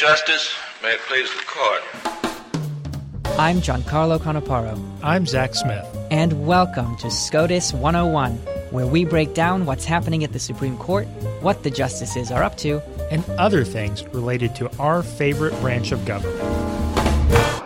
Justice. May it please the court. I'm Giancarlo Canaparo. I'm Zach Smith. And welcome to SCOTUS 101, where we break down what's happening at the Supreme Court, what the justices are up to, and other things related to our favorite branch of government.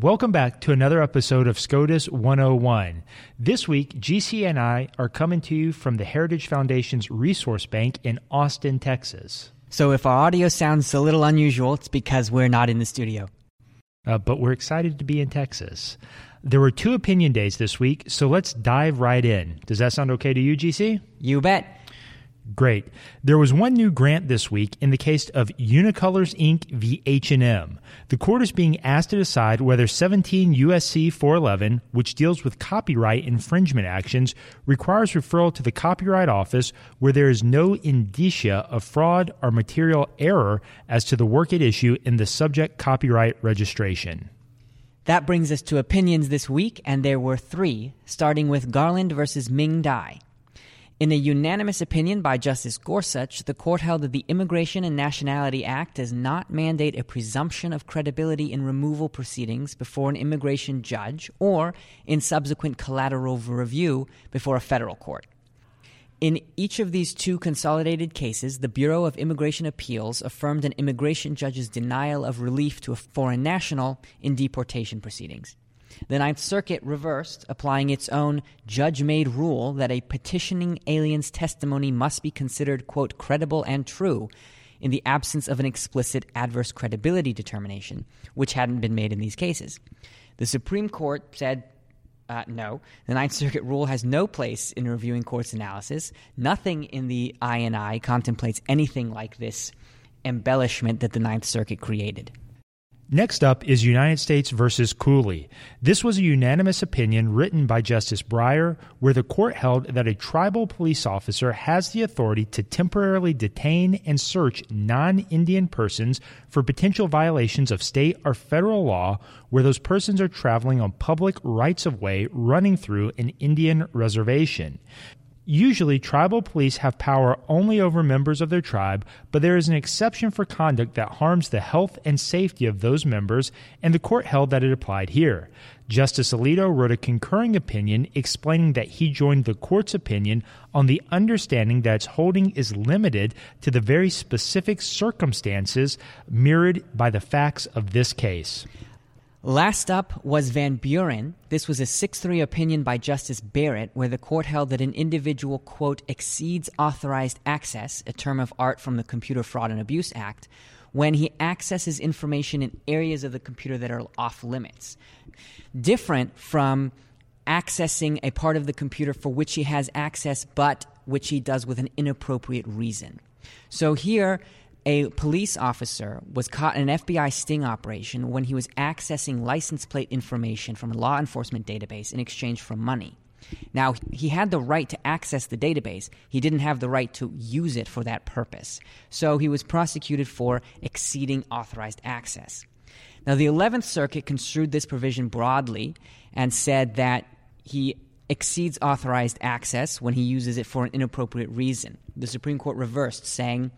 Welcome back to another episode of SCOTUS 101. This week, GC and I are coming to you from the Heritage Foundation's Resource Bank in Austin, Texas. So if our audio sounds a little unusual, it's because we're not in the studio. But we're excited to be in Texas. There were two opinion days this week, so let's dive right in. Does that sound okay to you, GC? You bet. Great. There was one new grant this week in the case of Unicolors Inc. v. H&M. The court is being asked to decide whether 17 U.S.C. 411, which deals with copyright infringement actions, requires referral to the Copyright Office where there is no indicia of fraud or material error as to the work at issue in the subject copyright registration. That brings us to opinions this week, and there were three, starting with Garland v. Ming Dai. In a unanimous opinion by Justice Gorsuch, the court held that the Immigration and Nationality Act does not mandate a presumption of credibility in removal proceedings before an immigration judge or in subsequent collateral review before a federal court. In each of these two consolidated cases, the Bureau of Immigration Appeals affirmed an immigration judge's denial of relief to a foreign national in deportation proceedings. The Ninth Circuit reversed, applying its own judge-made rule that a petitioning alien's testimony must be considered, quote, credible and true in the absence of an explicit adverse credibility determination, which hadn't been made in these cases. The Supreme Court said, no, the Ninth Circuit rule has no place in reviewing court's analysis. Nothing in the INI contemplates anything like this embellishment that the Ninth Circuit created. Next up is United States versus Cooley. This was a unanimous opinion written by Justice Breyer, where the court held that a tribal police officer has the authority to temporarily detain and search non-Indian persons for potential violations of state or federal law where those persons are traveling on public rights-of-way running through an Indian reservation. Usually, tribal police have power only over members of their tribe, but there is an exception for conduct that harms the health and safety of those members, and the court held that it applied here. Justice Alito wrote a concurring opinion explaining that he joined the court's opinion on the understanding that its holding is limited to the very specific circumstances mirrored by the facts of this case. Last up was Van Buren. This was a 6-3 opinion by Justice Barrett, where the court held that an individual, quote, exceeds authorized access, a term of art from the Computer Fraud and Abuse Act, when he accesses information in areas of the computer that are off limits. Different from accessing a part of the computer for which he has access, but which he does with an inappropriate reason. So here, a police officer was caught in an FBI sting operation when he was accessing license plate information from a law enforcement database in exchange for money. Now, he had the right to access the database. He didn't have the right to use it for that purpose. So he was prosecuted for exceeding authorized access. Now, the 11th Circuit construed this provision broadly and said that he exceeds authorized access when he uses it for an inappropriate reason. The Supreme Court reversed, saying,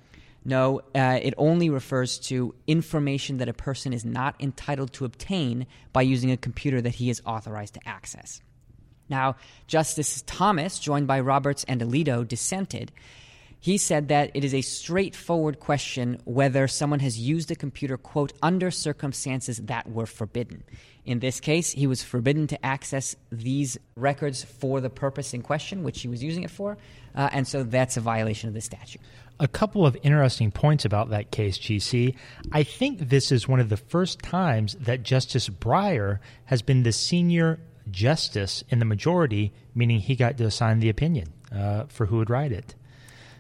no, it only refers to information that a person is not entitled to obtain by using a computer that he is authorized to access. Now, Justice Thomas, joined by Roberts and Alito, dissented. He said that it is a straightforward question whether someone has used a computer, quote, under circumstances that were forbidden. In this case, he was forbidden to access these records for the purpose in question, which he was using it for, and so that's a violation of the statute. A couple of interesting points about that case, GC. I think this is one of the first times that Justice Breyer has been the senior justice in the majority, meaning he got to assign the opinion for who would write it.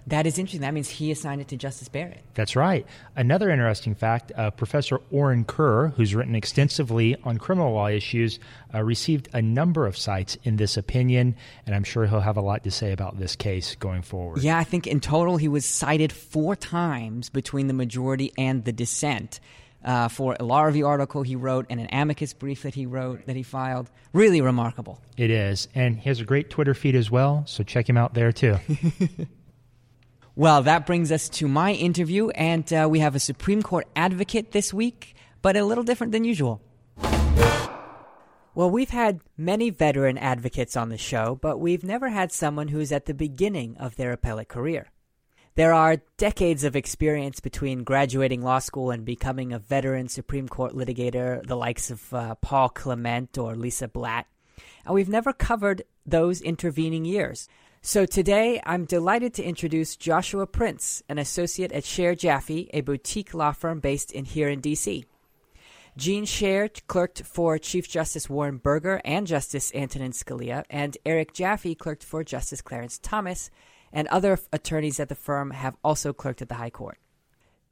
That is interesting. That means he assigned it to Justice Barrett. That's right. Another interesting fact, Professor Orin Kerr, who's written extensively on criminal law issues, received a number of cites in this opinion, and I'm sure he'll have a lot to say about this case going forward. Yeah, I think in total he was cited 4 times between the majority and the dissent for a law review article he wrote and an amicus brief that he wrote, that he filed. Really remarkable. It is, and he has a great Twitter feed as well, so check him out there too. Well, that brings us to my interview, and we have a Supreme Court advocate this week, but a little different than usual. Well, we've had many veteran advocates on the show, but we've never had someone who's at the beginning of their appellate career. There are decades of experience between graduating law school and becoming a veteran Supreme Court litigator, the likes of Paul Clement or Lisa Blatt, and we've never covered those intervening years. So today, I'm delighted to introduce Joshua Prince, an associate at Sher Jaffe, a boutique law firm based here in D.C. Gene Schaerr clerked for Chief Justice Warren Burger and Justice Antonin Scalia, and Eric Jaffe clerked for Justice Clarence Thomas, and other attorneys at the firm have also clerked at the High Court.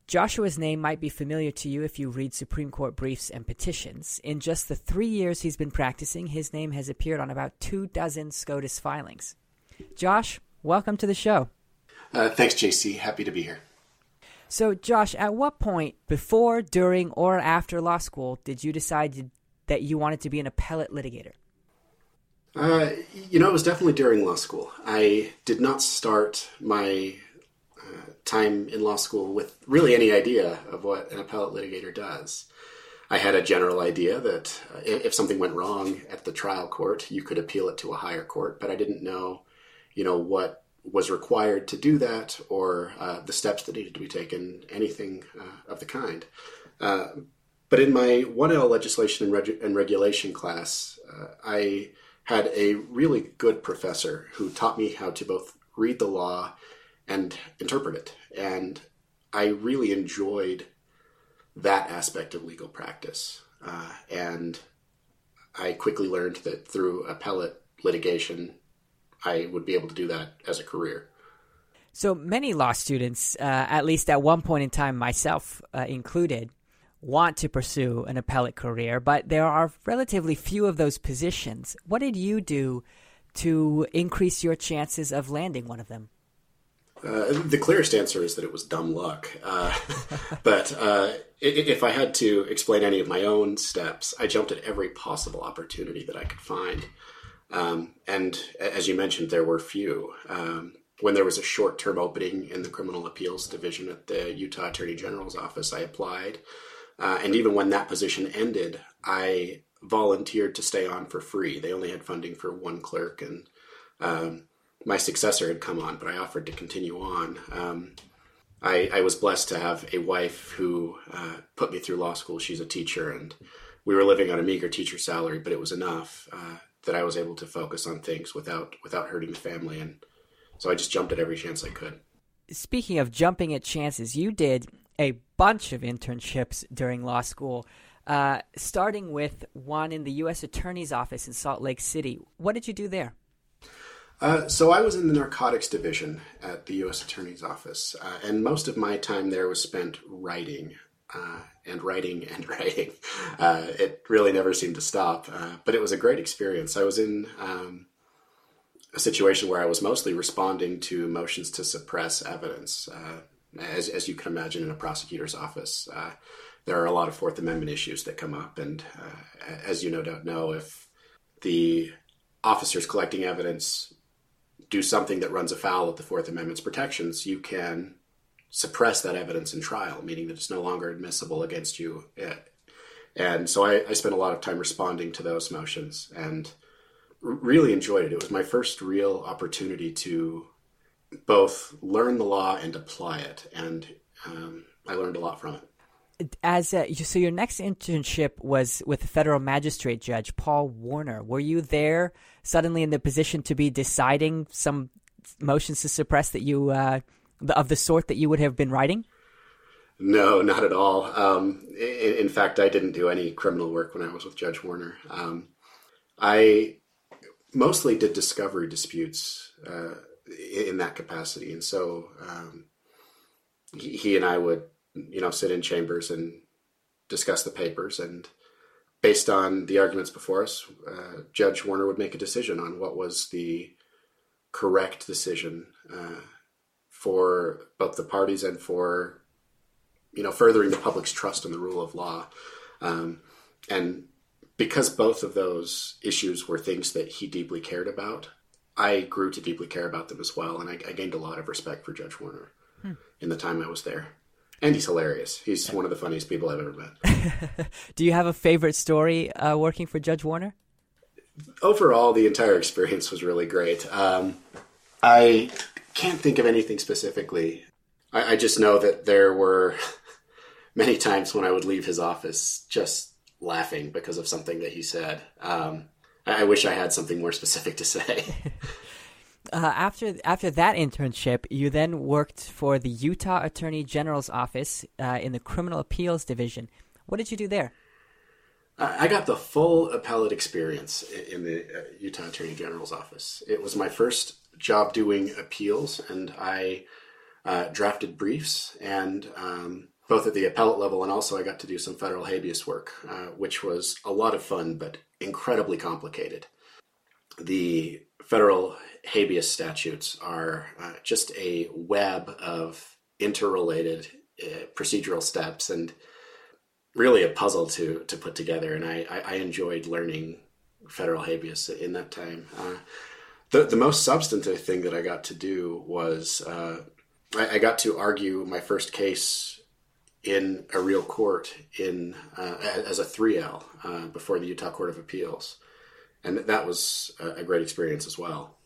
Joshua's name might be familiar to you if you read Supreme Court briefs and petitions. In just the 3 years he's been practicing, his name has appeared on about 24 SCOTUS filings. Josh, welcome to the show. Thanks, JC. Happy to be here. So, Josh, at what point, before, during, or after law school, did you decide that you wanted to be an appellate litigator? It was definitely during law school. I did not start my time in law school with really any idea of what an appellate litigator does. I had a general idea that if something went wrong at the trial court, you could appeal it to a higher court, but I didn't know, what was required to do that, or the steps that needed to be taken, anything of the kind. But in my 1L legislation and regulation class, I had a really good professor who taught me how to both read the law and interpret it. And I really enjoyed that aspect of legal practice. And I quickly learned that through appellate litigation, I would be able to do that as a career. So many law students, at least at one point in time, myself included, want to pursue an appellate career, but there are relatively few of those positions. What did you do to increase your chances of landing one of them? The clearest answer is that it was dumb luck. But if I had to explain any of my own steps, I jumped at every possible opportunity that I could find. And as you mentioned, there were few. When there was a short-term opening in the Criminal Appeals Division at the Utah Attorney General's office, I applied. And even when that position ended, I volunteered to stay on for free. They only had funding for one clerk, and my successor had come on, but I offered to continue on. I was blessed to have a wife who put me through law school. She's a teacher, and we were living on a meager teacher salary, but it was enough that I was able to focus on things without hurting the family. And so I just jumped at every chance I could. Speaking of jumping at chances, you did a bunch of internships during law school, starting with one in the U.S. Attorney's Office in Salt Lake City. What did you do there? So I was in the narcotics division at the U.S. Attorney's Office, and most of my time there was spent writing. And writing. It really never seemed to stop, but it was a great experience. I was in a situation where I was mostly responding to motions to suppress evidence. As you can imagine, in a prosecutor's office, there are a lot of Fourth Amendment issues that come up. And as you no doubt know, if the officers collecting evidence do something that runs afoul of the Fourth Amendment's protections, you can suppress that evidence in trial, meaning that it's no longer admissible against you. And so I spent a lot of time responding to those motions and really enjoyed it. It was my first real opportunity to both learn the law and apply it. And I learned a lot from it. So your next internship was with the federal magistrate judge, Paul Warner. Were you there suddenly in the position to be deciding some motions to suppress that you of the sort that you would have been writing? No, not at all. In fact, I didn't do any criminal work when I was with Judge Warner. I mostly did discovery disputes in that capacity. And so he and I would, sit in chambers and discuss the papers. And based on the arguments before us, Judge Warner would make a decision on what was the correct decision for both the parties and for, furthering the public's trust in the rule of law. And because both of those issues were things that he deeply cared about, I grew to deeply care about them as well. And I gained a lot of respect for Judge Warner. in the time I was there. And he's hilarious. He's one of the funniest people I've ever met. Do you have a favorite story working for Judge Warner? Overall, the entire experience was really great. I can't think of anything specifically. I just know that there were many times when I would leave his office just laughing because of something that he said. I wish I had something more specific to say. After that internship, you then worked for the Utah Attorney General's office in the Criminal Appeals Division. What did you do there? I got the full appellate experience in the Utah Attorney General's office. It was my first job doing appeals, and I drafted briefs, and both at the appellate level, and also I got to do some federal habeas work, which was a lot of fun, but incredibly complicated. The federal habeas statutes are just a web of interrelated procedural steps, and really a puzzle to put together. And I enjoyed learning federal habeas in that time. The most substantive thing that I got to do was I got to argue my first case in a real court in as a 3L before the Utah Court of Appeals. And that was a great experience as well.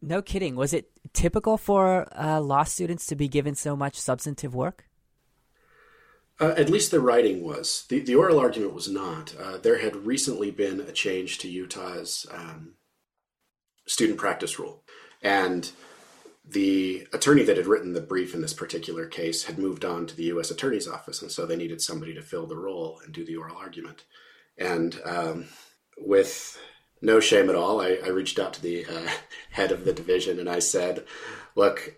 No kidding. Was it typical for law students to be given so much substantive work? At least the writing was. The oral argument was not. There had recently been a change to Utah's student practice rule. And the attorney that had written the brief in this particular case had moved on to the U.S. Attorney's Office, and so they needed somebody to fill the role and do the oral argument. And with no shame at all, I reached out to the head of the division, and I said, look,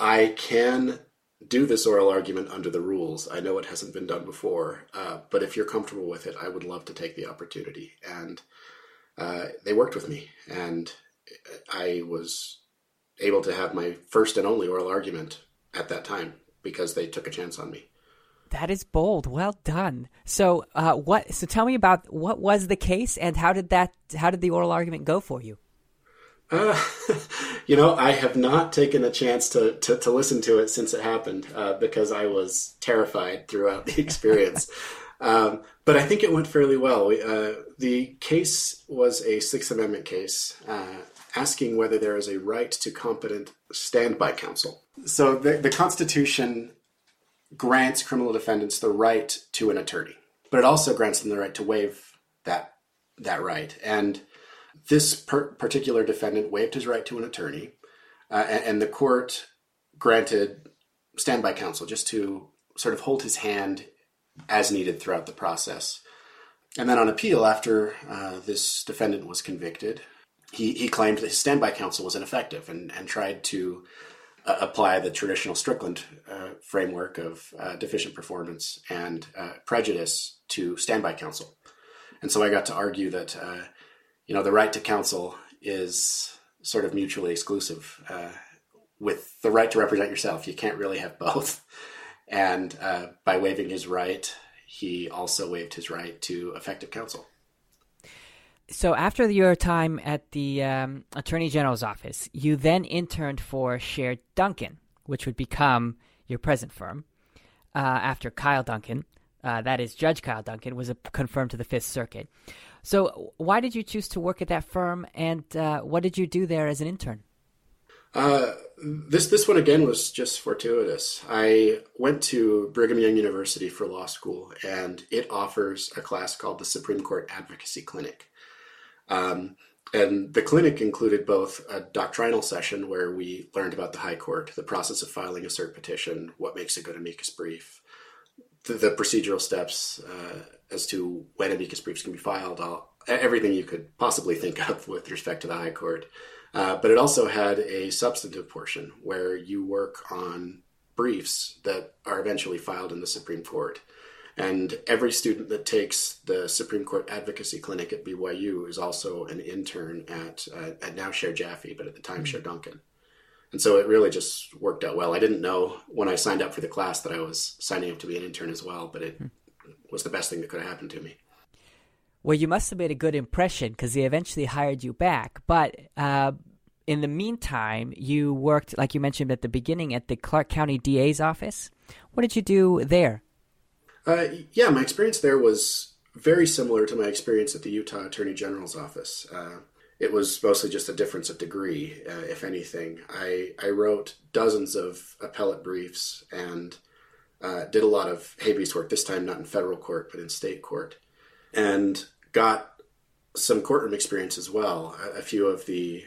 I can do this oral argument under the rules. I know it hasn't been done before, but if you're comfortable with it, I would love to take the opportunity. And they worked with me, and I was able to have my first and only oral argument at that time because they took a chance on me. That is bold. Well done. So, So tell me about what was the case, and how did the oral argument go for you? I have not taken a chance to listen to it since it happened because I was terrified throughout the experience. But I think it went fairly well. The case was a Sixth Amendment case asking whether there is a right to competent standby counsel. So the Constitution grants criminal defendants the right to an attorney, but it also grants them the right to waive that right. And this particular defendant waived his right to an attorney, and the court granted standby counsel just to sort of hold his hand as needed throughout the process. And then on appeal, after this defendant was convicted, he claimed that his standby counsel was ineffective and tried to apply the traditional Strickland framework of deficient performance and prejudice to standby counsel. And so I got to argue that the right to counsel is sort of mutually exclusive with the right to represent yourself. You can't really have both. And by waiving his right, he also waived his right to effective counsel. So after your time at the Attorney General's office, you then interned for Sher Duncan, which would become your present firm, after Kyle Duncan, that is Judge Kyle Duncan, was confirmed to the Fifth Circuit. So why did you choose to work at that firm, and what did you do there as an intern? This one, again, was just fortuitous. I went to Brigham Young University for law school, and it offers a class called the Supreme Court Advocacy Clinic. And the clinic included both a doctrinal session where we learned about the High Court, the process of filing a cert petition, what makes a good amicus brief, the procedural steps as to when amicus briefs can be filed, everything you could possibly think of with respect to the High Court. But it also had a substantive portion where you work on briefs that are eventually filed in the Supreme Court. And every student that takes the Supreme Court Advocacy Clinic at BYU is also an intern at now Sher Jaffe, but at the time Sher Duncan. And so it really just worked out well. I didn't know when I signed up for the class that I was signing up to be an intern as well, but it was the best thing that could have happened to me. Well, you must have made a good impression because they eventually hired you back. But in the meantime, you worked, like you mentioned at the beginning, at the Clark County DA's office. What did you do there? Yeah, my experience there was very similar to my experience at the Utah Attorney General's office. It was mostly just a difference of degree, if anything. I wrote dozens of appellate briefs and did a lot of habeas work, this time not in federal court, but in state court, and got some courtroom experience as well. A few of the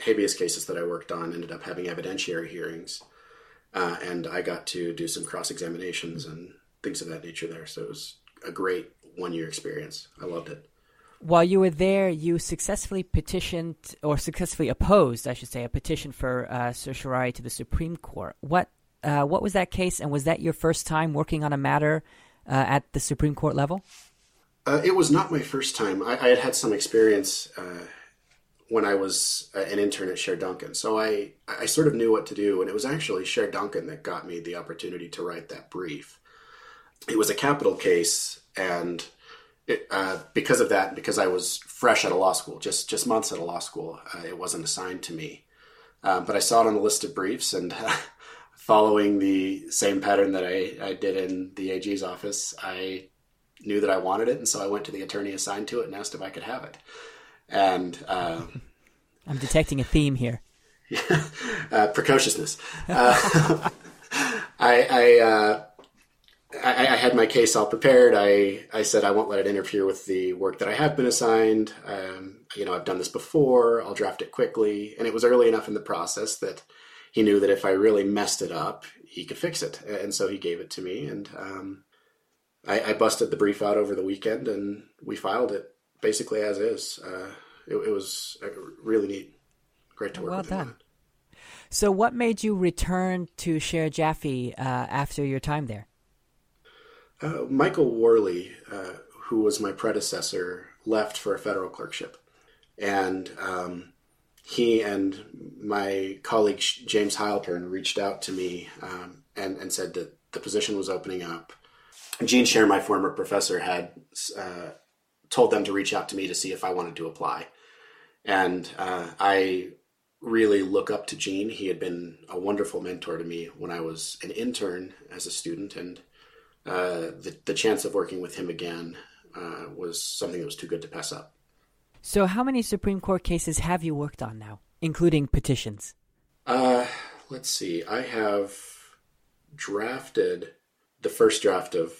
habeas cases that I worked on ended up having evidentiary hearings, and I got to do some cross-examinations and things of that nature there. So it was a great one-year experience. I loved it. While you were there, you successfully petitioned, or successfully opposed, I should say, a petition for certiorari to the Supreme Court. What was that case, and was that your first time working on a matter at the Supreme Court level? It was not my first time. I had had some experience when I was an intern at Sher Duncan, so I sort of knew what to do, and it was actually Sher Duncan that got me the opportunity to write that brief. It was a capital case, and because of that, because I was fresh out of law school, just months out of law school, it wasn't assigned to me. But I saw it on the list of briefs, and following the same pattern that I did in the AG's office, I knew that I wanted it, and so I went to the attorney assigned to it and asked if I could have it. And I'm detecting a theme here. Yeah, precociousness. I had my case all prepared. I said I won't let it interfere with the work that I have been assigned. I've done this before. I'll draft it quickly. And it was early enough in the process that he knew that if I really messed it up, he could fix it. And so he gave it to me. And I busted the brief out over the weekend, and we filed it basically as is. It was really neat. Great to work with him. Well done. So what made you return to Sher Jaffe after your time there? Michael Worley, who was my predecessor, left for a federal clerkship. And he and my colleague James Heilpern reached out to me and said that the position was opening up. Gene Schaerr, my former professor, had told them to reach out to me to see if I wanted to apply. And I really look up to Gene. He had been a wonderful mentor to me when I was an intern as a student, and the chance of working with him again was something that was too good to pass up. So how many Supreme Court cases have you worked on now, including petitions? Let's see. I have drafted the first draft of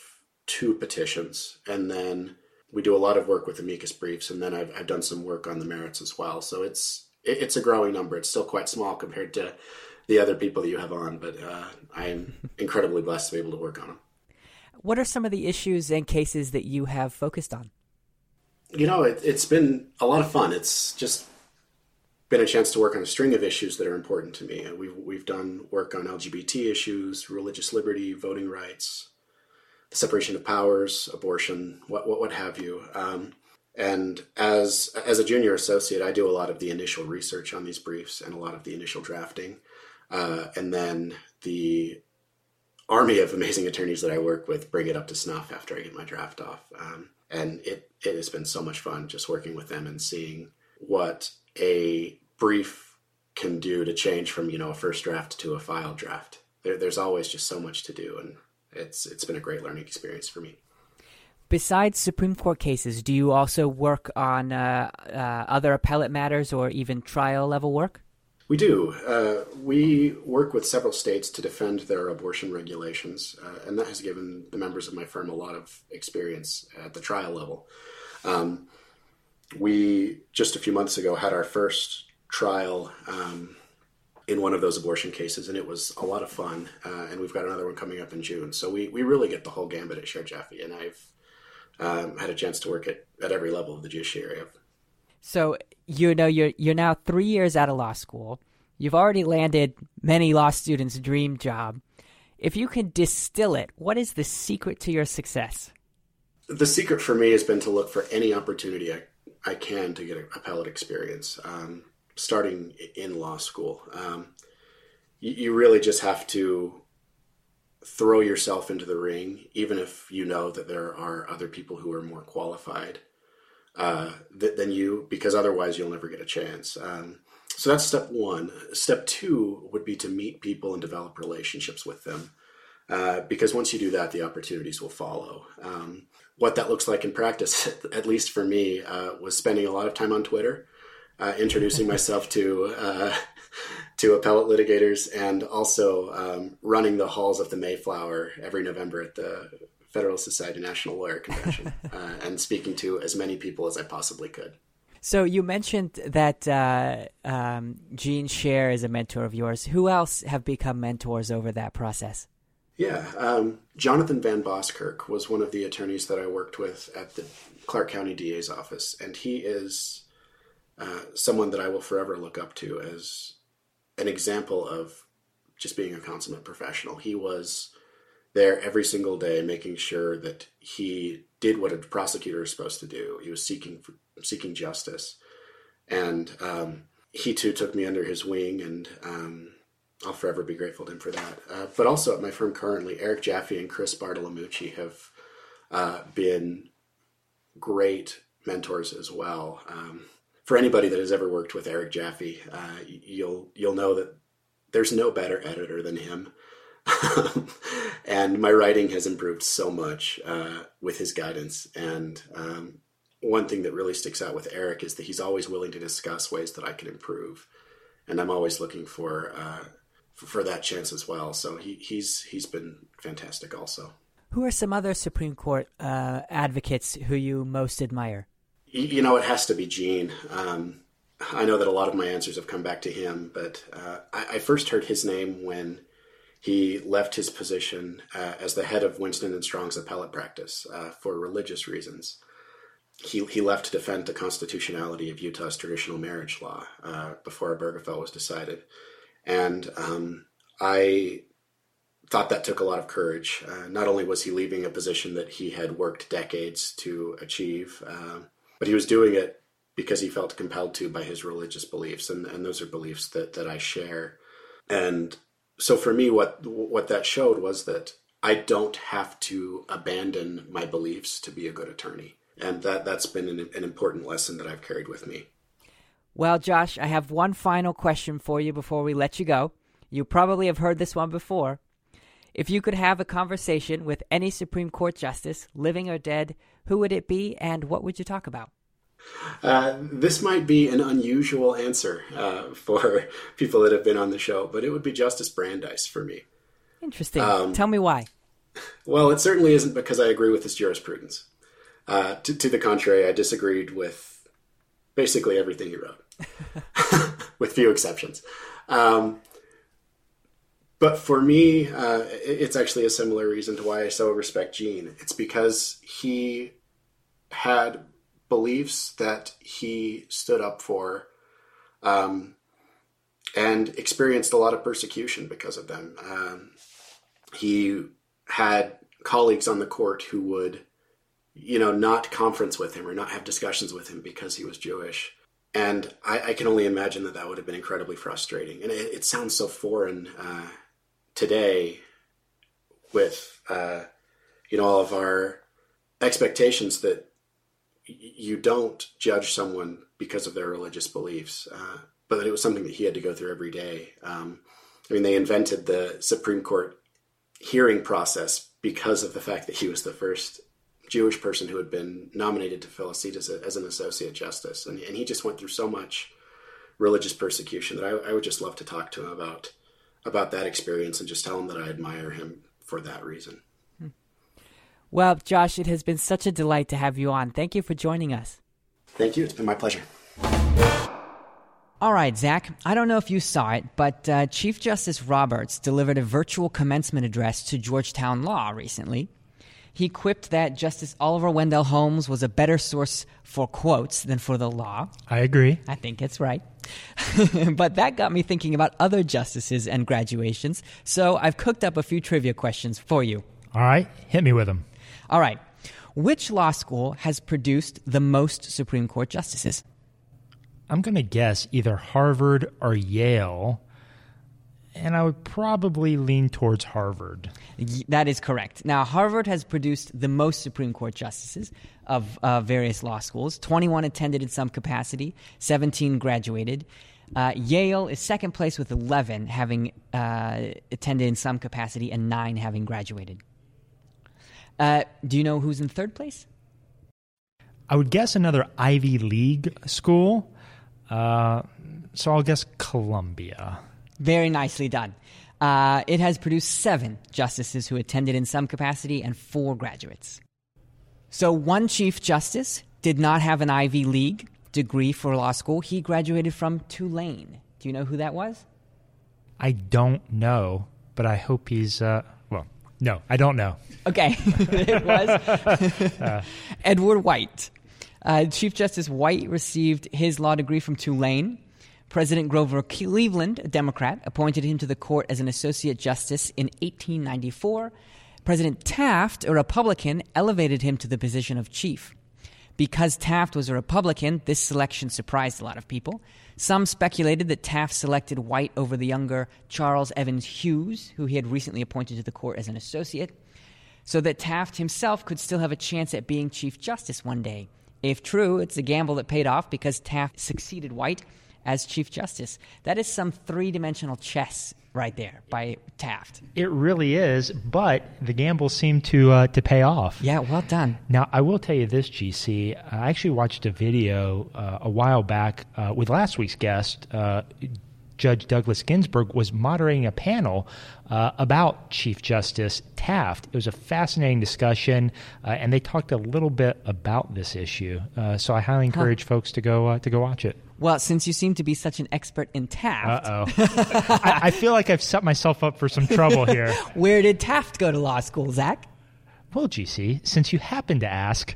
two petitions, and then we do a lot of work with amicus briefs, and then I've done some work on the merits as well. So it's a growing number. It's still quite small compared to the other people that you have on, but I'm incredibly blessed to be able to work on them. What are some of the issues and cases that you have focused on? It's been a lot of fun. It's just been a chance to work on a string of issues that are important to me. We've done work on LGBT issues, religious liberty, voting rights, the separation of powers, abortion, what have you. And as a junior associate, I do a lot of the initial research on these briefs and a lot of the initial drafting. And then the army of amazing attorneys that I work with bring it up to snuff after I get my draft off. And it has been so much fun just working with them and seeing what a brief can do to change from, a first draft to a final draft. There's always just so much to do, and it's been a great learning experience for me. Besides Supreme Court cases, do you also work on other appellate matters or even trial level work? We do. We work with several states to defend their abortion regulations, and that has given the members of my firm a lot of experience at the trial level. We, just a few months ago, had our first trial in one of those abortion cases, and it was a lot of fun, and we've got another one coming up in June. So we really get the whole gambit at Sher Jaffe, and I've had a chance to work at every level of the judiciary. So you're now 3 years out of law school. You've already landed many law students' dream job. If you can distill it, what is the secret to your success? The secret for me has been to look for any opportunity I can to get an appellate experience, starting in law school. You really just have to throw yourself into the ring, even if you know that there are other people who are more qualified than you, because otherwise you'll never get a chance. So that's step one. Step two would be to meet people and develop relationships with them, because once you do that, the opportunities will follow. What that looks like in practice, at least for me, was spending a lot of time on Twitter, introducing myself to appellate litigators, and also running the halls of the Mayflower every November at the Federal Society National Lawyer Convention, and speaking to as many people as I possibly could. So you mentioned that Gene Schaerr is a mentor of yours. Who else have become mentors over that process? Yeah. Jonathan Van Boskirk was one of the attorneys that I worked with at the Clark County DA's office, and he is someone that I will forever look up to as an example of just being a consummate professional. He was there every single day, making sure that he did what a prosecutor is supposed to do. He was seeking justice, and he too took me under his wing, and I'll forever be grateful to him for that. But also at my firm currently, Eric Jaffe and Chris Bartolomucci have been great mentors as well. For anybody that has ever worked with Eric Jaffe, you'll know that there's no better editor than him. And my writing has improved so much with his guidance. And one thing that really sticks out with Eric is that he's always willing to discuss ways that I can improve. And I'm always looking for that chance as well. So he's been fantastic also. Who are some other Supreme Court advocates who you most admire? You know, it has to be Gene. I know that a lot of my answers have come back to him, but I first heard his name when he left his position as the head of Winston and Strong's appellate practice for religious reasons. He left to defend the constitutionality of Utah's traditional marriage law before Obergefell was decided. And I thought that took a lot of courage. Not only was he leaving a position that he had worked decades to achieve, but he was doing it because he felt compelled to by his religious beliefs. And those are beliefs that I share. And so for me, what that showed was that I don't have to abandon my beliefs to be a good attorney. And that's been an important lesson that I've carried with me. Well, Josh, I have one final question for you before we let you go. You probably have heard this one before. If you could have a conversation with any Supreme Court justice, living or dead, who would it be and what would you talk about? This might be an unusual answer for people that have been on the show, but it would be Justice Brandeis for me. Interesting. Tell me why. Well, it certainly isn't because I agree with his jurisprudence. To the contrary, I disagreed with basically everything he wrote, with few exceptions. But for me, it's actually a similar reason to why I so respect Gene. It's because he had beliefs that he stood up for, and experienced a lot of persecution because of them. He had colleagues on the court who would, not conference with him or not have discussions with him because he was Jewish. And I can only imagine that would have been incredibly frustrating. And it sounds so foreign today with, all of our expectations that you don't judge someone because of their religious beliefs, but it was something that he had to go through every day. They invented the Supreme Court hearing process because of the fact that he was the first Jewish person who had been nominated to fill a seat as an associate justice. And he just went through so much religious persecution that I would just love to talk to him about that experience and just tell him that I admire him for that reason. Well, Josh, it has been such a delight to have you on. Thank you for joining us. Thank you. It's been my pleasure. All right, Zach, I don't know if you saw it, but Chief Justice Roberts delivered a virtual commencement address to Georgetown Law recently. He quipped that Justice Oliver Wendell Holmes was a better source for quotes than for the law. I agree. I think it's right. But that got me thinking about other justices and graduations, so I've cooked up a few trivia questions for you. All right, hit me with them. All right. Which law school has produced the most Supreme Court justices? I'm going to guess either Harvard or Yale, and I would probably lean towards Harvard. That is correct. Now, Harvard has produced the most Supreme Court justices of various law schools. 21 attended in some capacity, 17 graduated. Yale is second place with 11 having attended in some capacity and 9 having graduated. Do you know who's in third place? I would guess another Ivy League school. So I'll guess Columbia. Very nicely done. It has produced 7 justices who attended in some capacity and 4 graduates. So one Chief Justice did not have an Ivy League degree for law school. He graduated from Tulane. Do you know who that was? I don't know, but I hope he's... No, I don't know. Okay, it was Edward White. Chief Justice White received his law degree from Tulane. President Grover Cleveland, a Democrat, appointed him to the court as an associate justice in 1894. President Taft, a Republican, elevated him to the position of chief. Because Taft was a Republican, this selection surprised a lot of people. Some speculated that Taft selected White over the younger Charles Evans Hughes, who he had recently appointed to the court as an associate, so that Taft himself could still have a chance at being Chief Justice one day. If true, it's a gamble that paid off because Taft succeeded White as Chief Justice. That is some three-dimensional chess right there by Taft. It really is, but the gamble seemed to pay off. Yeah, well done. Now, I will tell you this, GC. I actually watched a video a while back with last week's guest. Judge Douglas Ginsburg was moderating a panel about Chief Justice Taft. It was a fascinating discussion, and they talked a little bit about this issue. So I highly encourage folks to go watch it. Well, since you seem to be such an expert in Taft... Uh-oh. I feel like I've set myself up for some trouble here. Where did Taft go to law school, Zach? Well, GC, since you happen to ask...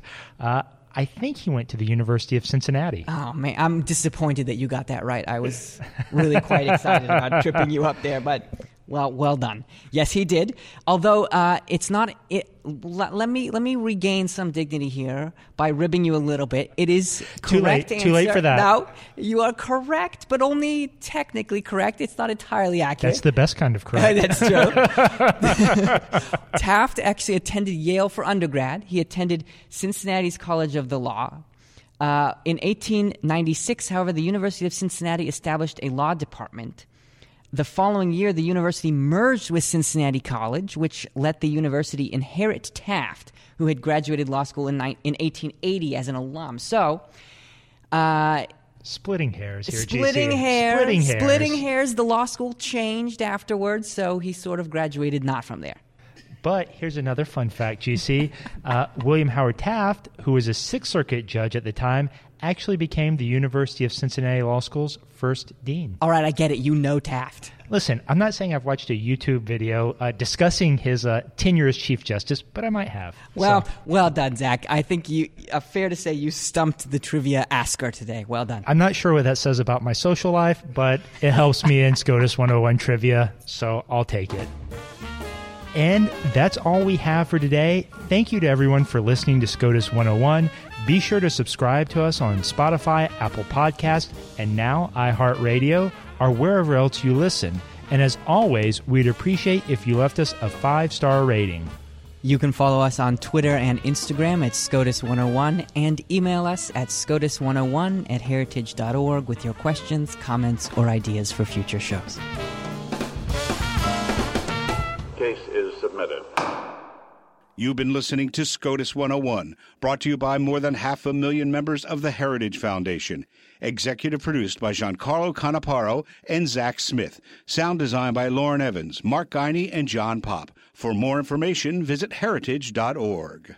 I think he went to the University of Cincinnati. Oh, man, I'm disappointed that you got that right. I was really quite excited about tripping you up there, but well done. Yes, he did. Although it's not – let me regain some dignity here by ribbing you a little bit. It is correct answer. Too late for that. No, you are correct, but only technically correct. It's not entirely accurate. That's the best kind of correct. That's true. Taft actually attended Yale for undergrad. He attended Cincinnati's College of the Law. In 1896, however, the University of Cincinnati established a law department. The following year, the university merged with Cincinnati College, which let the university inherit Taft, who had graduated law school in 1880 as an alum. So, splitting hairs here, splitting hairs. The law school changed afterwards, so he sort of graduated not from there. But here's another fun fact, GC. William Howard Taft, who was a Sixth Circuit judge at the time, actually became the University of Cincinnati Law School's first dean. All right, I get it. You know Taft. Listen, I'm not saying I've watched a YouTube video discussing his tenure as Chief Justice, but I might have. Well done, Zach. I think you fair to say you stumped the trivia asker today. Well done. I'm not sure what that says about my social life, but it helps me in SCOTUS 101 trivia, so I'll take it. And that's all we have for today. Thank you to everyone for listening to SCOTUS 101. Be sure to subscribe to us on Spotify, Apple Podcasts, and now iHeartRadio, or wherever else you listen. And as always, we'd appreciate if you left us a 5-star rating. You can follow us on Twitter and Instagram at SCOTUS101 and email us at scotus101@heritage.org with your questions, comments, or ideas for future shows. Case is submitted. You've been listening to SCOTUS 101, brought to you by more than 500,000 members of the Heritage Foundation. Executive produced by Giancarlo Canaparo and Zach Smith. Sound designed by Lauren Evans, Mark Guiney, and John Pop. For more information, visit heritage.org.